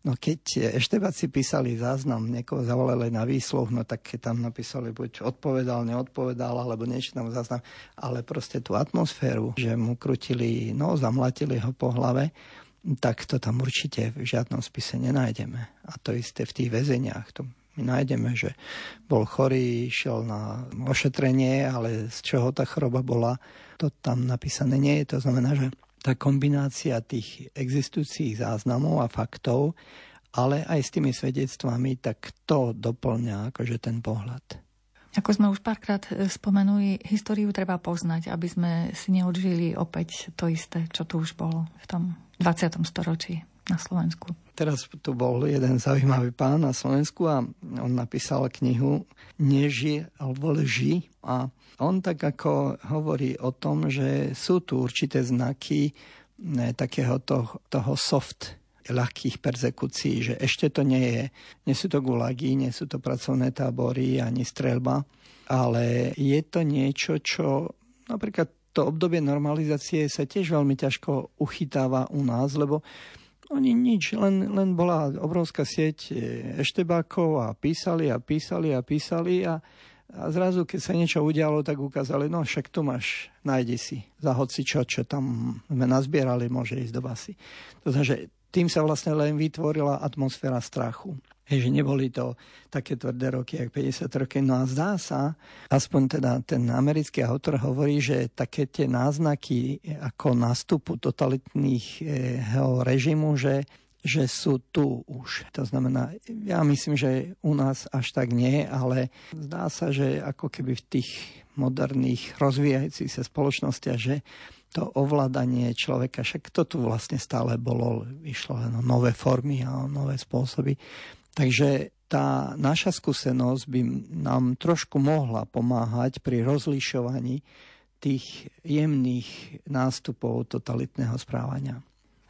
No keď eštebáci písali záznam, niekoho zavolali na výsluh, no tak tam napísali buď odpovedal, neodpovedal, alebo niečo tam záznam, ale proste tú atmosféru, že mu krutili, no zamlatili ho po hlave, tak to tam určite v žiadnom spise nenájdeme. A to isté v tých väzeniach. To my nájdeme, že bol chorý, šiel na ošetrenie, ale z čoho tá choroba bola, to tam napísané nie je. To znamená, že tá kombinácia tých existujúcich záznamov a faktov, ale aj s tými svedectvami, tak to doplňa akože ten pohľad. Ako sme už párkrát spomenuli, históriu treba poznať, aby sme si neodžili opäť to isté, čo tu už bolo v tom dvadsiatom storočí na Slovensku. Teraz tu bol jeden zaujímavý pán na Slovensku a on napísal knihu Neži alebo lži a on tak ako hovorí o tom, že sú tu určité znaky ne, takého toho, toho soft ľahkých perzekúcií, že ešte to nie je. Nie sú to gulagy, nie sú to pracovné tábory ani streľba, ale je to niečo, čo napríklad to obdobie normalizácie sa tiež veľmi ťažko uchytáva u nás, lebo oni nič, len, len bola obrovská sieť eštebákov a písali a písali a písali a, a zrazu, keď sa niečo udialo, tak ukázali, no však tu máš, nájdi si, za hoci čo, čo tam sme nazbierali, môže ísť do basy. To znamená, že tým sa vlastne len vytvorila atmosféra strachu. Hej, že neboli to také tvrdé roky, jak päťdesiat roky. No a zdá sa, aspoň teda ten americký autor hovorí, že také tie náznaky ako nástupu totalitného režimu, že, že sú tu už. To znamená, ja myslím, že u nás až tak nie, ale zdá sa, že ako keby v tých moderných rozvíjajúcich sa spoločnostiach, že to ovládanie človeka, však to tu vlastne stále bolo, išlo len o nové formy a o nové spôsoby. Takže tá naša skúsenosť by nám trošku mohla pomáhať pri rozlišovaní tých jemných nástupov totalitného správania.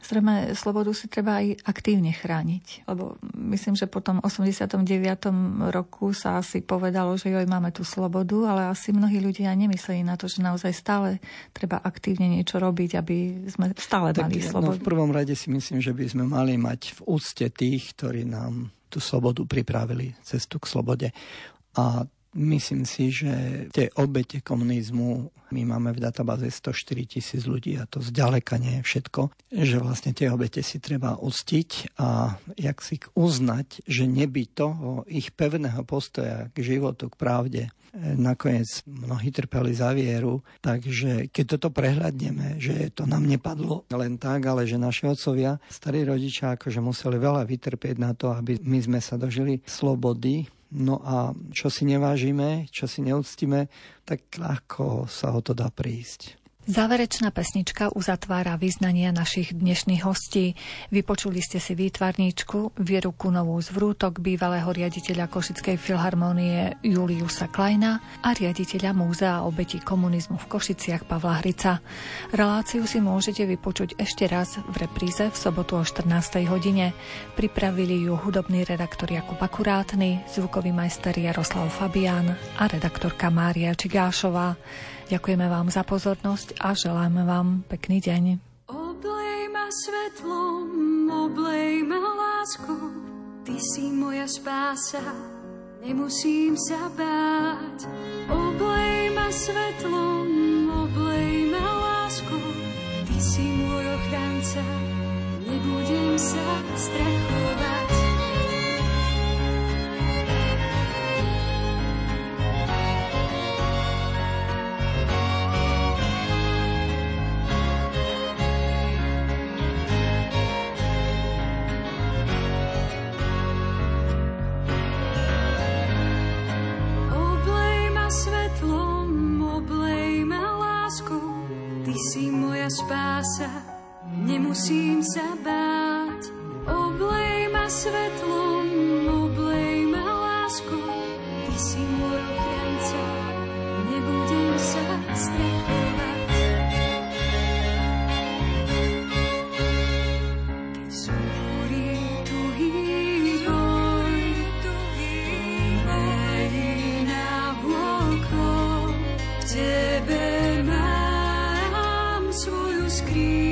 Zrejme, slobodu si treba aj aktívne chrániť, lebo myslím, že po tom osemdesiatom deviatom roku sa asi povedalo, že joj, máme tú slobodu, ale asi mnohí ľudia nemysleli na to, že naozaj stále treba aktívne niečo robiť, aby sme stále tak, mali slobodu. No v prvom rade si myslím, že by sme mali mať v úcte tých, ktorí nám tú slobodu pripravili, cestu k slobode. A myslím si, že tie obete komunizmu, my máme v databáze stoštyri tisíc ľudí a to zďaleka nie je všetko, že vlastne tie obete si treba uctiť a jak si uznať, že neby toho ich pevného postoja k životu, k pravde, nakoniec mnohí trpeli za vieru, takže keď toto prehľadneme, že to nám nepadlo len tak, ale že naši otcovia, starí rodičia, akože museli veľa vytrpieť na to, aby my sme sa dožili slobody. No a čo si nevážime, čo si neúctime, tak ľahko sa o to dá prísť. Záverečná pesnička uzatvára vyznania našich dnešných hostí. Vypočuli ste si výtvarníčku Vieru Kunovú z Vrútok, bývalého riaditeľa Košickej filharmónie Juliusa Kleina a riaditeľa Múzea obetí komunizmu v Košiciach Pavla Hrica. Reláciu si môžete vypočuť ešte raz v repríze v sobotu o štrnástej hodine. Pripravili ju hudobný redaktor Jakub Akurátny, zvukový majster Jaroslav Fabián a redaktorka Mária Čigášová. Ďakujeme vám za pozornosť a želáme vám pekný deň. Oblej ma svetlom, oblej ma láskou, ty si moja spása, Nemusím sa báť, oblej ma svetlom, oblej ma láskou. Ty si môj ochranca, nebudem sa strachovať. Nemusím sa báť, oblej ma svetlom, oblej ma láskou. Ty si môj ochranca, nebudem sa strachovať. Keď zúri tuhý boj, oblej na vôľko, v tebe mám svoju skríň.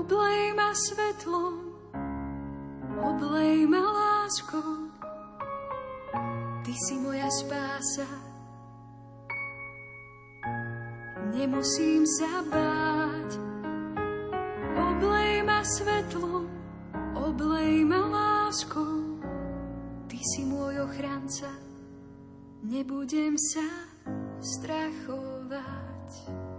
Oblej ma svetlom, oblej ma láskou, ty si moja spása, nemusím sa báť. Oblej ma svetlom, oblej ma láskou, ty si môj ochranca, nebudem sa strachovať.